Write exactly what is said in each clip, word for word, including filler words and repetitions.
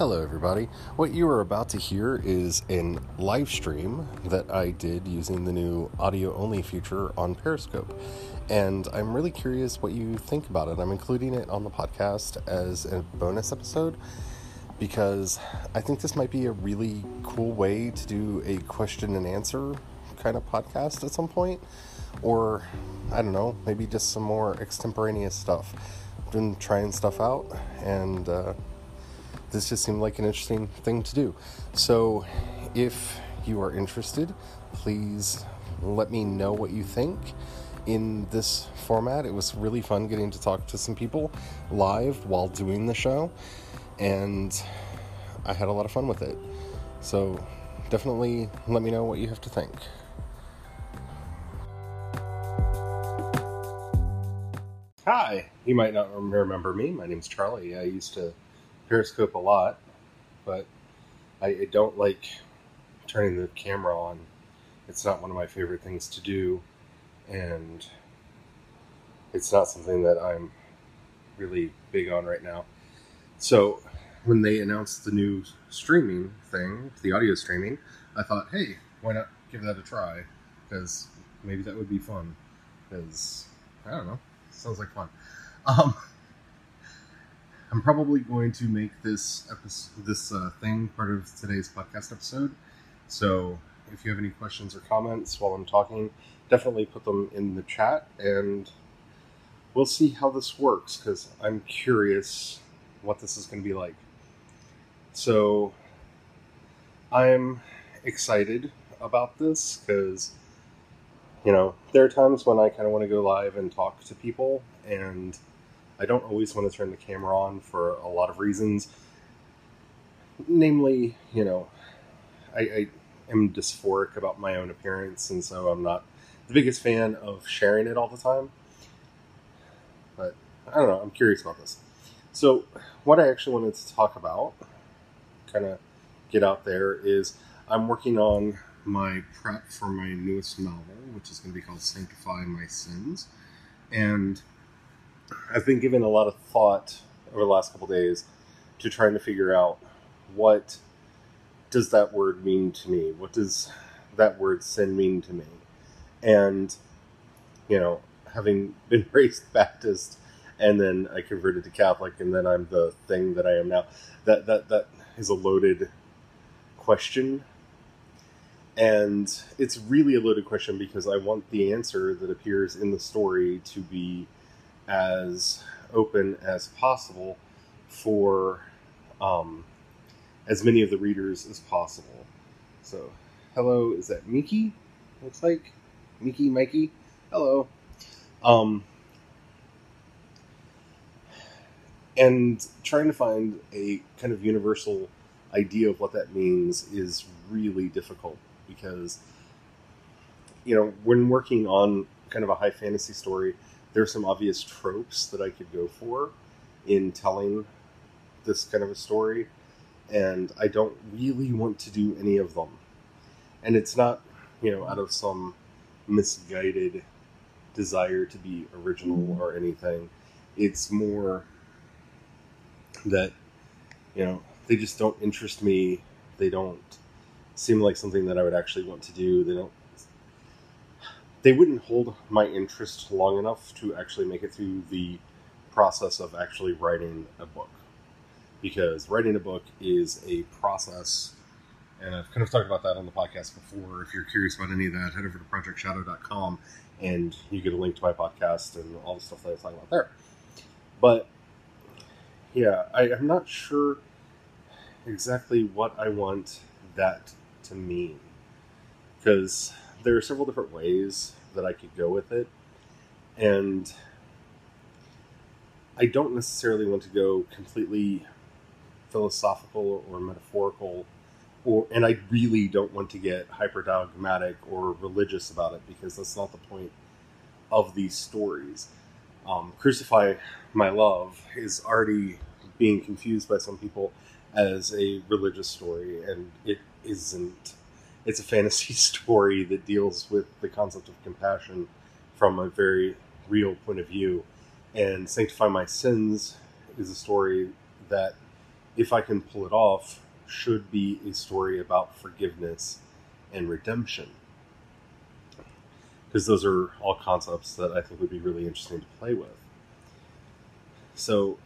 Hello everybody. What you are about to hear is a live stream that I did using the new audio only feature on Periscope. And I'm really curious what you think about it. I'm including it on the podcast as a bonus episode because I think this might be a really cool way to do a question and answer kind of podcast at some point. Or, I don't know, maybe just some more extemporaneous stuff. I've been trying stuff out and uh this just seemed like an interesting thing to do. So if you are interested, please let me know what you think in this format. It was really fun getting to talk to some people live while doing the show, and I had a lot of fun with it. So definitely let me know what you have to think. Hi, you might not remember me. My name's Charlie. I used to Periscope a lot, but I, I don't like turning the camera on. It's not one of my favorite things to do, and it's not something that I'm really big on right now. So when they announced the new streaming thing, the audio streaming, I thought, hey, why not give that a try? Because maybe that would be fun. Because, I don't know, sounds like fun. Um... I'm probably going to make this episode, this uh, thing part of today's podcast episode. So if you have any questions or comments while I'm talking, definitely put them in the chat, and we'll see how this works because I'm curious what this is going to be like. So I'm excited about this because, you know, there are times when I kind of want to go live and talk to people, and I don't always want to turn the camera on for a lot of reasons. Namely, you know, I, I am dysphoric about my own appearance, and so I'm not the biggest fan of sharing it all the time. But, I don't know, I'm curious about this. So, what I actually wanted to talk about, kind of get out there, is I'm working on my prep for my newest novel, which is going to be called Sanctify My Sins, and I've been giving a lot of thought over the last couple of days to trying to figure out, what does that word mean to me? What does that word sin mean to me? And, you know, having been raised Baptist and then I converted to Catholic and then I'm the thing that I am now, that, that, that is a loaded question. And it's really a loaded question because I want the answer that appears in the story to be as open as possible for um, as many of the readers as possible. So, hello, is that Mickey? Looks like Mickey, Mikey. Hello. Um, and trying to find a kind of universal idea of what that means is really difficult because, you know, when working on kind of a high fantasy story, there's some obvious tropes that I could go for in telling this kind of a story, and I don't really want to do any of them. And it's not, you know, out of some misguided desire to be original or anything. It's more that, you know, they just don't interest me. They don't seem like something that I would actually want to do. They don't They wouldn't hold my interest long enough to actually make it through the process of actually writing a book. Because writing a book is a process, and I've kind of talked about that on the podcast before. If you're curious about any of that, head over to project shadow dot com, and you get a link to my podcast and all the stuff that I was talking about there. But, yeah, I, I'm not sure exactly what I want that to mean. Because there are several different ways that I could go with it, and I don't necessarily want to go completely philosophical or metaphorical, or and I really don't want to get hyper dogmatic or religious about it because that's not the point of these stories. Um, Crucify My Love is already being confused by some people as a religious story, and it isn't. It's a fantasy story that deals with the concept of compassion from a very real point of view. And Sanctify My Sins is a story that if I can pull it off, should be a story about forgiveness and redemption. Because those are all concepts that I think would be really interesting to play with. So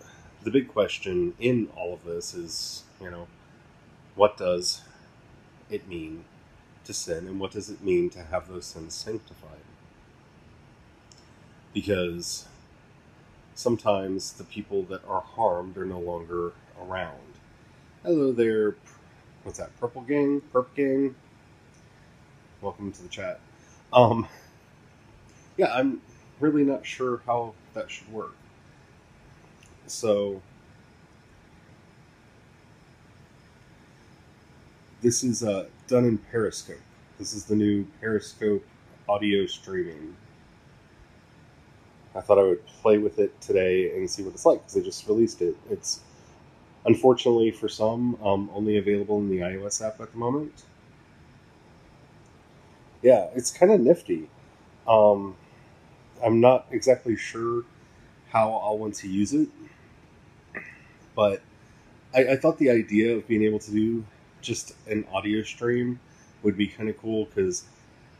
the big question in all of this is, you know, what does it mean to sin, and what does it mean to have those sins sanctified? Because sometimes the people that are harmed are no longer around. Hello there, what's that, Purple Gang? Perp Gang? Welcome to the chat. Um, yeah, I'm really not sure how that should work. So, this is uh, done in Periscope. This is the new Periscope audio streaming. I thought I would play with it today and see what it's like, because they just released it. It's, unfortunately for some, um, only available in the iOS app at the moment. Yeah, it's kind of nifty. Um, I'm not exactly sure how I'll want to use it, but I, I thought the idea of being able to do just an audio stream would be kind of cool, because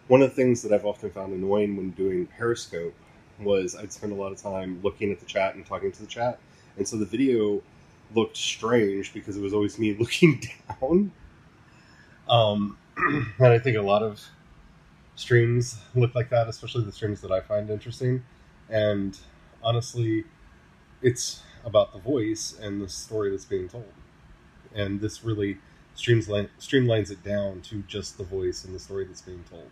one of the things that I've often found annoying when doing Periscope was I'd spend a lot of time looking at the chat and talking to the chat. And so the video looked strange because it was always me looking down. Um, and I think a lot of streams look like that, especially the streams that I find interesting. And honestly, it's about the voice and the story that's being told. And this really streamlines, streamlines it down to just the voice and the story that's being told.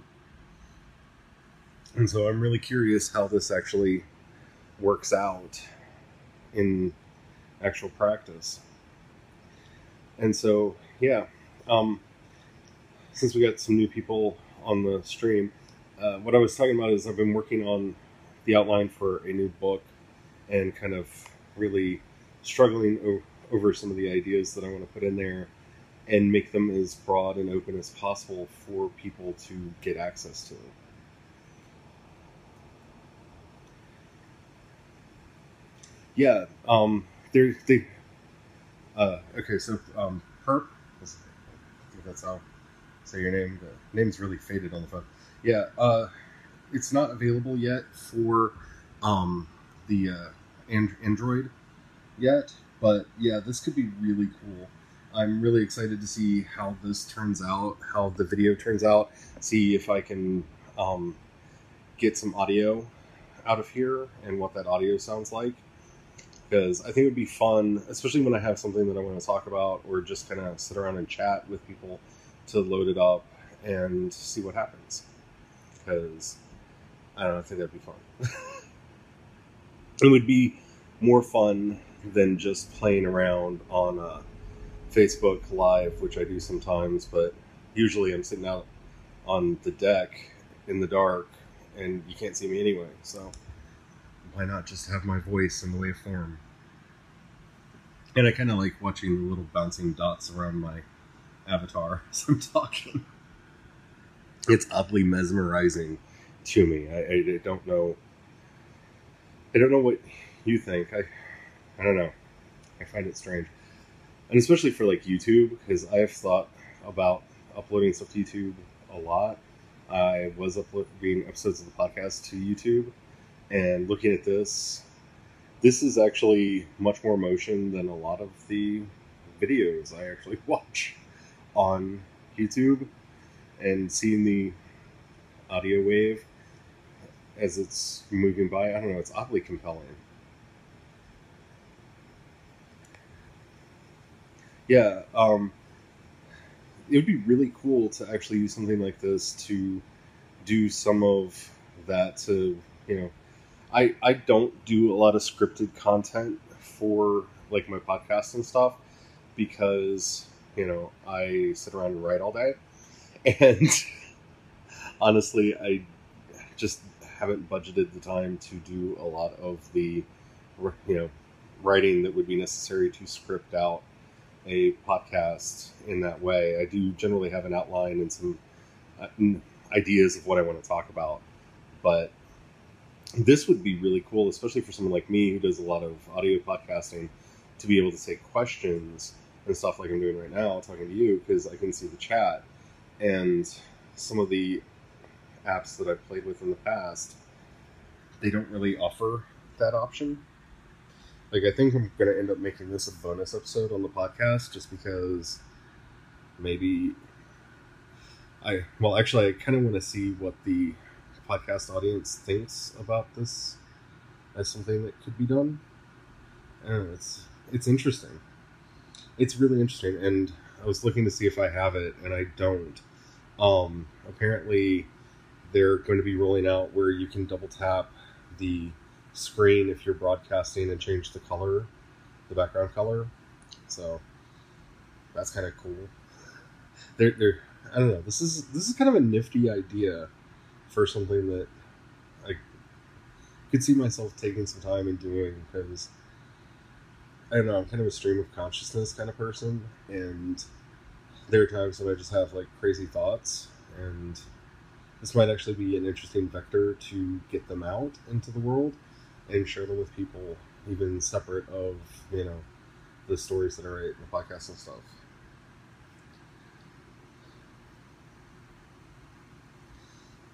And so I'm really curious how this actually works out in actual practice. And so, yeah, um, since we got some new people on the stream, uh, what I was talking about is I've been working on the outline for a new book and kind of really struggling o- over some of the ideas that I want to put in there and make them as broad and open as possible for people to get access to. Yeah, um, they, they, uh, okay, so, um, Perp, I think that's how I say your name, the name's really faded on the phone. Yeah, uh, it's not available yet for, um, the, uh, and- Android yet, but yeah, this could be really cool. I'm really excited to see how this turns out, how the video turns out, see if I can, um, get some audio out of here and what that audio sounds like. Because I think it would be fun, especially when I have something that I want to talk about or just kind of sit around and chat with people, to load it up and see what happens. Because, I don't know, I think that'd be fun. It would be more fun than just playing around on uh, Facebook Live, which I do sometimes, but usually I'm sitting out on the deck in the dark and you can't see me anyway, so why not just have my voice in the waveform? And I kind of like watching the little bouncing dots around my avatar as I'm talking. It's oddly mesmerizing to me. I, I don't know. I don't know what you think. I I don't know. I find it strange. And especially for like YouTube, because I've thought about uploading stuff to YouTube a lot. I was uploading episodes of the podcast to YouTube. And looking at this, this is actually much more motion than a lot of the videos I actually watch on YouTube. And seeing the audio wave as it's moving by, I don't know, it's oddly compelling. Yeah, um, it would be really cool to actually use something like this to do some of that to, you know, I, I don't do a lot of scripted content for like my podcast and stuff because, you know, I sit around and write all day, and honestly, I just haven't budgeted the time to do a lot of the, you know, writing that would be necessary to script out a podcast in that way. I do generally have an outline and some uh, ideas of what I want to talk about, but this would be really cool, especially for someone like me who does a lot of audio podcasting, to be able to take questions and stuff like I'm doing right now, talking to you, because I can see the chat. And some of the apps that I've played with in the past, they don't really offer that option. Like, I think I'm going to end up making this a bonus episode on the podcast, just because maybe I... Well, actually, I kind of want to see what the podcast audience thinks about this as something that could be done. And it's it's interesting. It's really interesting, and I was looking to see if I have it, and I don't. Um, apparently, they're going to be rolling out where you can double tap the screen if you're broadcasting and change the color, the background color. So that's kind of cool. They're, they're, I don't know. This is this is kind of a nifty idea for something that I could see myself taking some time and doing, because I don't know, I'm kind of a stream of consciousness kind of person, and there are times when I just have like crazy thoughts, and this might actually be an interesting vector to get them out into the world and share them with people, even separate of, you know, the stories that are in the podcast and stuff.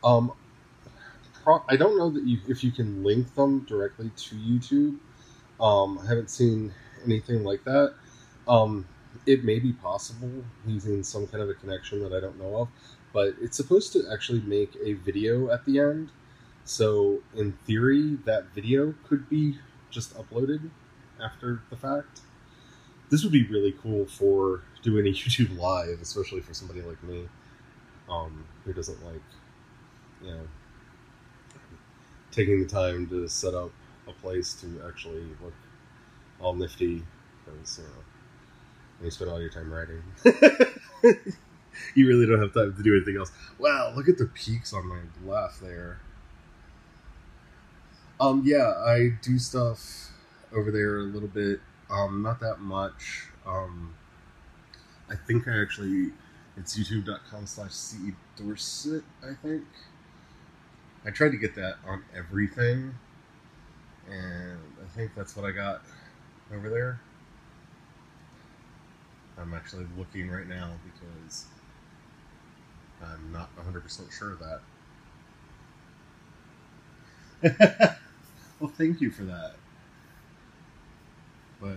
Um, pro- I don't know that you, if you can link them directly to YouTube. Um, I haven't seen anything like that. Um, it may be possible using some kind of a connection that I don't know of, but it's supposed to actually make a video at the end. So in theory, that video could be just uploaded after the fact. This would be really cool for doing a YouTube live, especially for somebody like me, um, who doesn't like, you know, taking the time to set up a place to actually look all nifty, because, you know, you spend all your time writing. You really don't have time to do anything else. Wow, look at the peaks on my left there. Um, yeah, I do stuff over there a little bit. Um, not that much. Um, I think I actually, it's youtube.com slash C E. Dorset, I think. I tried to get that on everything, and I think that's what I got over there. I'm actually looking right now because I'm not one hundred percent sure of that. Well, thank you for that. But,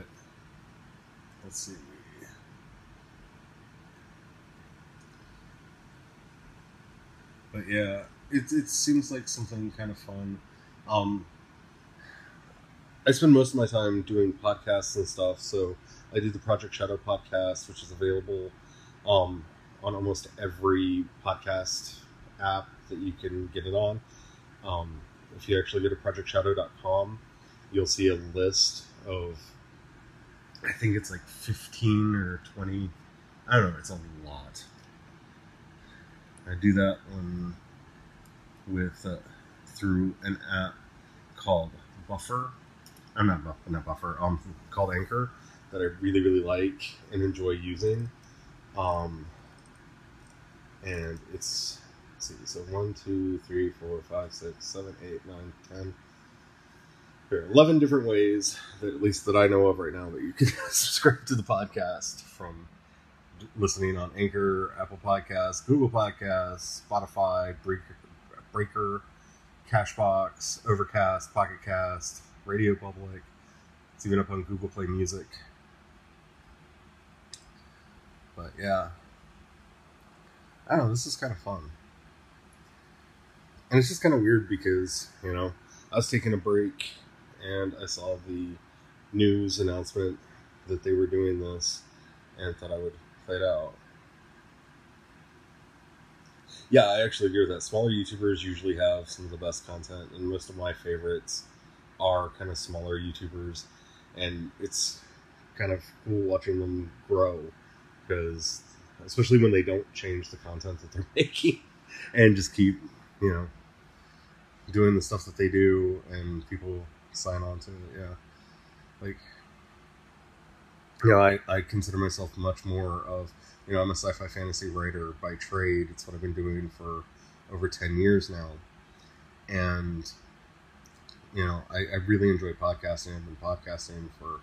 let's see. But yeah, it, it seems like something kind of fun. Um... I spend most of my time doing podcasts and stuff, so I do the Project Shadow podcast, which is available um, on almost every podcast app that you can get it on. Um, if you actually go to Project Shadow dot com, you'll see a list of, I think it's like fifteen or twenty, I don't know, it's a lot. I do that one with uh, through an app called Buffer. I'm not, buff, not buffer, um, called Anchor, that I really, really like and enjoy using. Um, and it's, let's see, so one, two, three, four, five, six, seven, eight, nine, ten, there are eleven different ways, that at least that I know of right now, that you can subscribe to the podcast from listening on Anchor, Apple Podcasts, Google Podcasts, Spotify, Breaker, Breaker Cashbox, Overcast, Pocket Cast, Radio Public. It's even up on Google Play Music. But yeah, I don't know, this is kind of fun. And it's just kind of weird because, you know, I was taking a break and I saw the news announcement that they were doing this and thought I would play it out. Yeah, I actually agree with that. Smaller YouTubers usually have some of the best content, and most of my favorites are kind of smaller YouTubers, and it's kind of cool watching them grow, because especially when they don't change the content that they're making and just keep, you know, doing the stuff that they do, and people sign on to it. Yeah, like, you know, I, I consider myself much more of, you know, I'm a sci-fi fantasy writer by trade. It's what I've been doing for over ten years now, and you know, I, I really enjoy podcasting. I've been podcasting for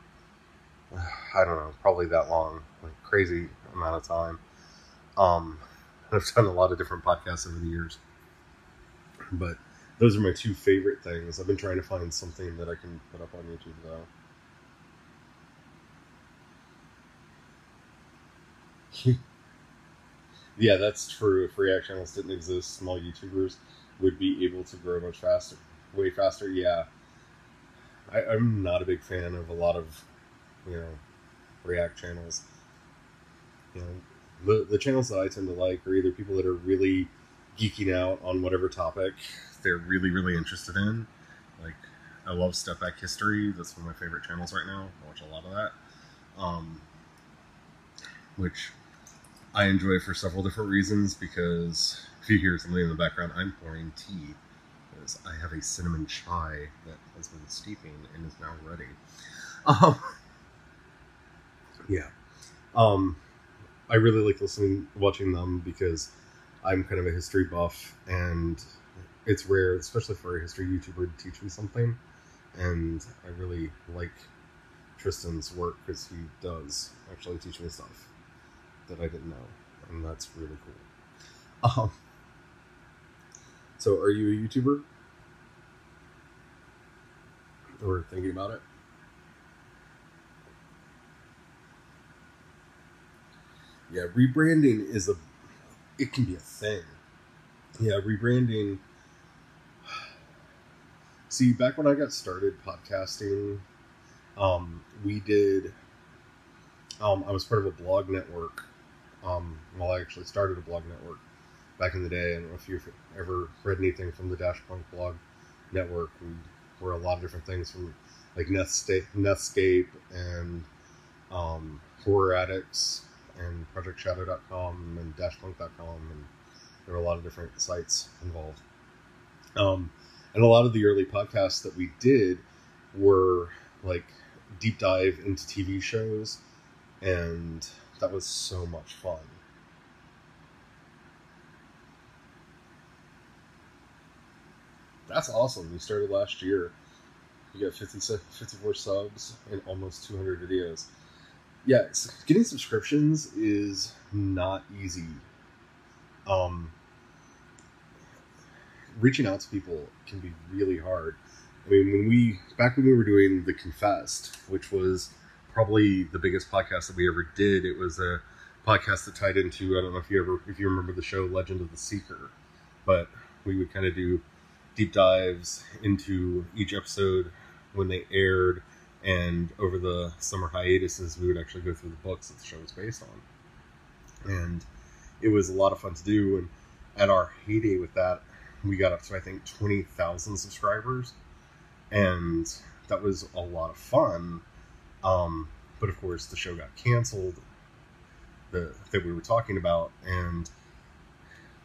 I don't know, probably that long, like crazy amount of time. Um, I've done a lot of different podcasts over the years, but those are my two favorite things. I've been trying to find something that I can put up on YouTube though. Yeah, that's true. If react channels didn't exist, small YouTubers would be able to grow much faster, way faster. Yeah, I, I'm not a big fan of a lot of, you know, react channels. You know, the the channels that I tend to like are either people that are really geeking out on whatever topic they're really really interested in. Like, I love Step Back History. That's one of my favorite channels right now. I watch a lot of that. Um, which I enjoy for several different reasons, because if you hear something in the background, I'm pouring tea, because I have a cinnamon chai that has been steeping and is now ready. Um, yeah. Um, I really like listening, watching them, because I'm kind of a history buff, and it's rare, especially for a history YouTuber, to teach me something, and I really like Tristan's work, because he does actually teach me stuff that I didn't know, and that's really cool. Um, so are you a YouTuber? Or thinking about it? Yeah, rebranding is a, it can be a thing. Yeah, rebranding. See, back when I got started podcasting, um, we did, um, I was part of a blog network. Um, well, I actually started a blog network back in the day. I don't know if you've ever read anything from the Dashpunk blog network. We were a lot of different things, from like Netscape, Netscape and um, Horror Addicts and Project Shadow dot com and Dashpunk dot com, and there were a lot of different sites involved. Um, and a lot of the early podcasts that we did were like deep dive into T V shows, and that was so much fun. That's awesome. We started last year. We got fifty-four subs and almost two hundred videos. Yeah, getting subscriptions is not easy. Um, reaching out to people can be really hard. I mean, when we, back when we were doing The Confessed, which was probably the biggest podcast that we ever did. It was a podcast that tied into, I don't know if you ever, if you remember the show Legend of the Seeker, but we would kind of do deep dives into each episode when they aired, and over the summer hiatuses, we would actually go through the books that the show was based on. And it was a lot of fun to do. And at our heyday with that, we got up to, I think, twenty thousand subscribers. And that was a lot of fun. Um, but of course the show got canceled the, that we were talking about. And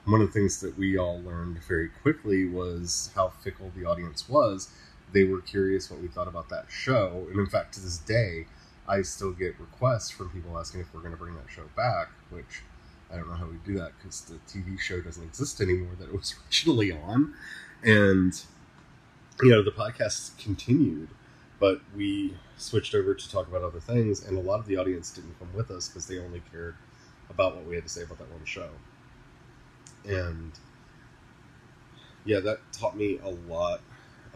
one of the things that we all learned very quickly was how fickle the audience was. They were curious what we thought about that show. And in fact, to this day, I still get requests from people asking if we're going to bring that show back, which I don't know how we do that, because the T V show doesn't exist anymore that it was originally on. And, you know, the podcast continued, but we switched over to talk about other things, and a lot of the audience didn't come with us because they only cared about what we had to say about that one show. And yeah, that taught me a lot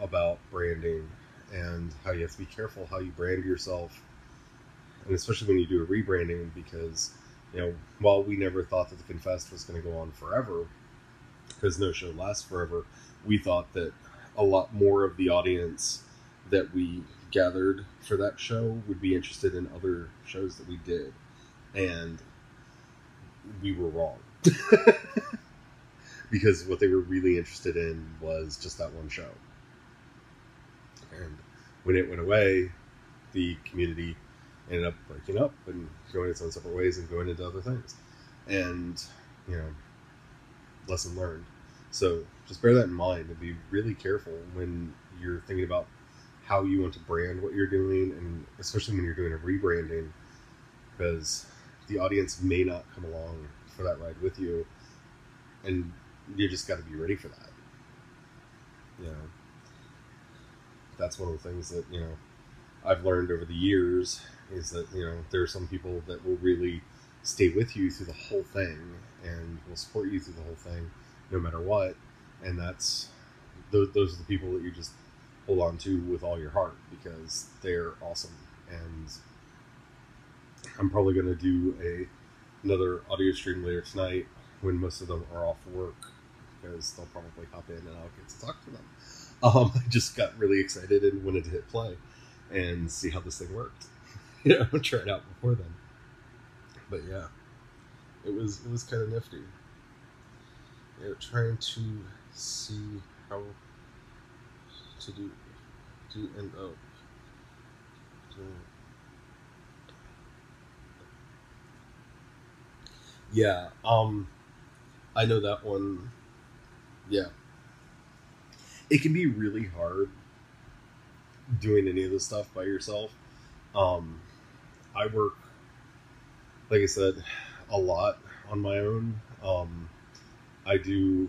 about branding and how you have to be careful how you brand yourself, and especially when you do a rebranding, because, you know, while we never thought that The Confessed was going to go on forever, because no show lasts forever, we thought that a lot more of the audience that we gathered for that show would be interested in other shows that we did, and we were wrong because what they were really interested in was just that one show. And when it went away, the community ended up breaking up and going its own separate ways and going into other things, and, you know, lesson learned. So just bear that in mind and be really careful when you're thinking about how you want to brand what you're doing, and especially when you're doing a rebranding, because the audience may not come along for that ride with you, and you just got to be ready for that. You know, that's one of the things that, you know, I've learned over the years is that, you know, there are some people that will really stay with you through the whole thing and will support you through the whole thing, no matter what. And that's, those, those are the people that you just hold on to with all your heart, because they're awesome. And I'm probably going to do a another audio stream later tonight when most of them are off work, because they'll probably hop in and I'll get to talk to them. Um, I just got really excited and wanted to hit play and see how this thing worked. You know, try it out before then. But yeah, it was it was kind of nifty. You know, trying to see how to do do and oh. So, yeah, um, I know that one. Yeah. It can be really hard doing any of this stuff by yourself. Um, I work, like I said, a lot on my own. Um, I do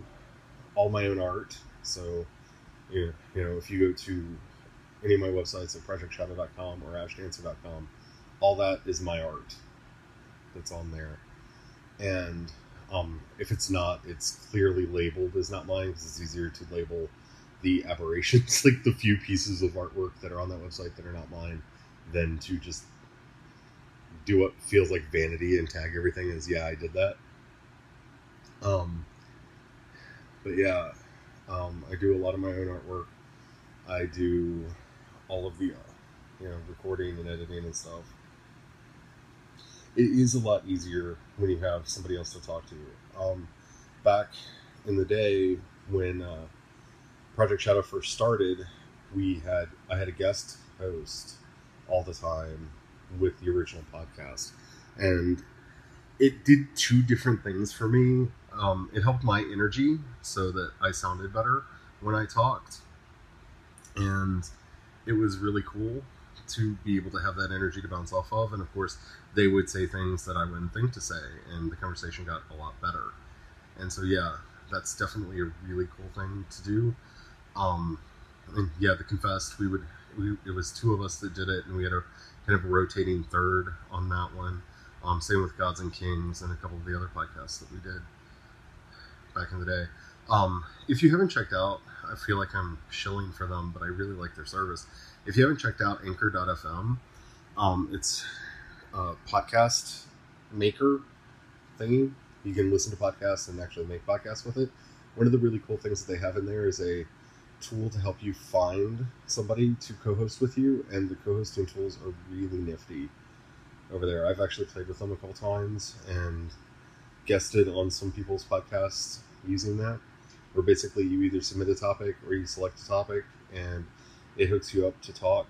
all my own art. So, you know, you know, if you go to any of my websites at Project Shadow dot com or ash dancer dot com, all that is my art that's on there. And um, if it's not, it's clearly labeled as not mine, because it's easier to label the aberrations, like the few pieces of artwork that are on that website that are not mine, than to just do what feels like vanity and tag everything as, yeah, I did that. Um, but yeah, um, I do a lot of my own artwork. I do all of the, uh, you know, recording and editing and stuff. It is a lot easier when you have somebody else to talk to. Um, back in the day when, uh, Project Shadow first started, we had I had a guest host all the time with the original podcast, and it did two different things for me. Um, it helped my energy so that I sounded better when I talked, and it was really cool to be able to have that energy to bounce off of. And of course, they would say things that I wouldn't think to say, and the conversation got a lot better. And so, yeah, that's definitely a really cool thing to do. Um, and yeah, The Confessed, we would, we, it was two of us that did it, and we had a kind of a rotating third on that one. Um, same with Gods and Kings and a couple of the other podcasts that we did back in the day. Um, if you haven't checked out, I feel like I'm shilling for them, but I really like their service. If you haven't checked out anchor dot f m, um, it's a podcast maker thingy. You can listen to podcasts and actually make podcasts with it. One of the really cool things that they have in there is a tool to help you find somebody to co-host with you, and the co-hosting tools are really nifty over there. I've actually played with them a couple times and guested on some people's podcasts using that, where basically you either submit a topic or you select a topic, and it hooks you up to talk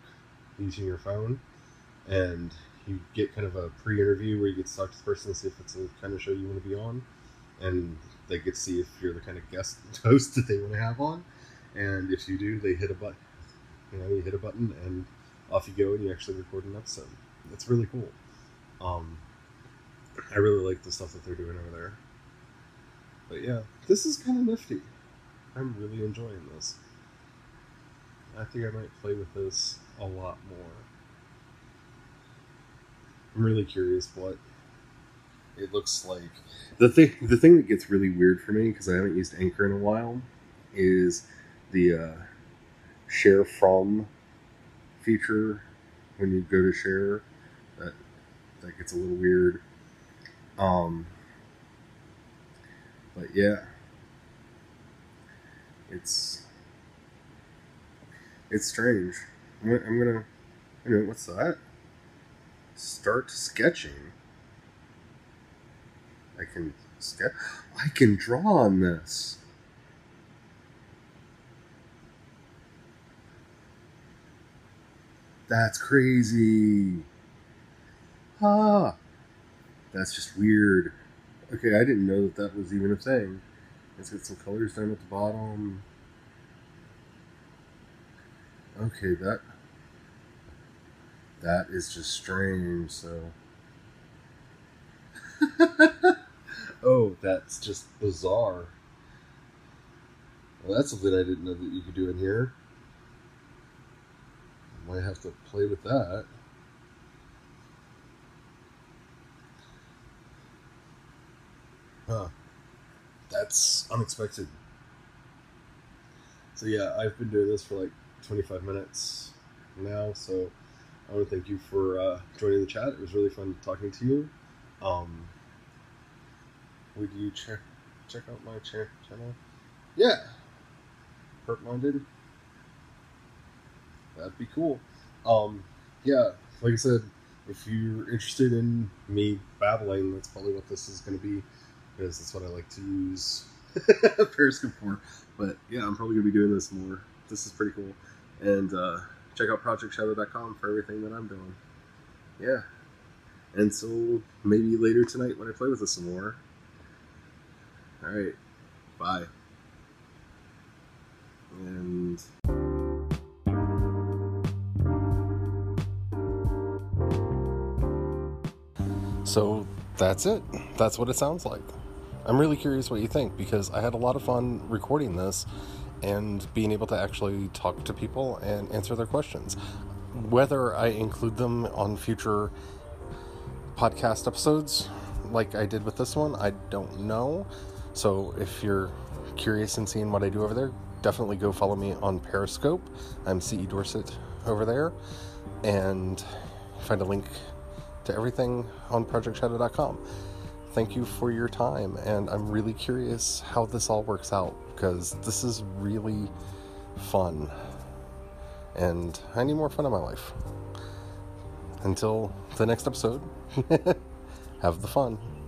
using your phone, and you get kind of a pre-interview where you get to talk to the person and see if it's the kind of show you want to be on, and they get to see if you're the kind of guest host that they want to have on. And if you do, they hit a button, you know, you hit a button and off you go, and you actually record an episode. It's really cool. Um, I really like the stuff that they're doing over there. But yeah, this is kind of nifty. I'm really enjoying this. I think I might play with this a lot more. I'm really curious what it looks like. The thing, the thing that gets really weird for me, because I haven't used Anchor in a while, is the uh, share from feature. When you go to share, that that gets a little weird. Um, but yeah, it's it's strange. I'm gonna, I'm gonna you know, what's that? Start sketching. I can sketch. I can draw on this. That's crazy. Ah, that's just weird. Okay, I didn't know that that was even a thing. Let's get some colors down at the bottom. Okay, that. That is just strange, so. Oh, that's just bizarre. Well, that's something I didn't know that you could do in here. might have to play with that. Huh. That's unexpected. So yeah, I've been doing this for like twenty-five minutes now, so I want to thank you for uh, joining the chat. It was really fun talking to you. Um, would you check check out my cha- channel? Yeah. Hurt-minded? That'd be cool. Um, yeah, like I said, if you're interested in me babbling, that's probably what this is going to be, because that's what I like to use Periscope for. But yeah, I'm probably going to be doing this more. This is pretty cool. And, uh... check out Project Shadow dot com for everything that I'm doing. Yeah. And so maybe later tonight when I play with this some more. Alright. Bye. And... so that's it. That's what it sounds like. I'm really curious what you think, because I had a lot of fun recording this and being able to actually talk to people and answer their questions. Whether I include them on future podcast episodes, like I did with this one, I don't know. So if you're curious and seeing what I do over there, definitely go follow me on Periscope. I'm C E. Dorset over there. And find a link to everything on Project Shadow dot com. Thank you for your time, and I'm really curious how this all works out, because this is really fun, and I need more fun in my life. Until the next episode, have the fun.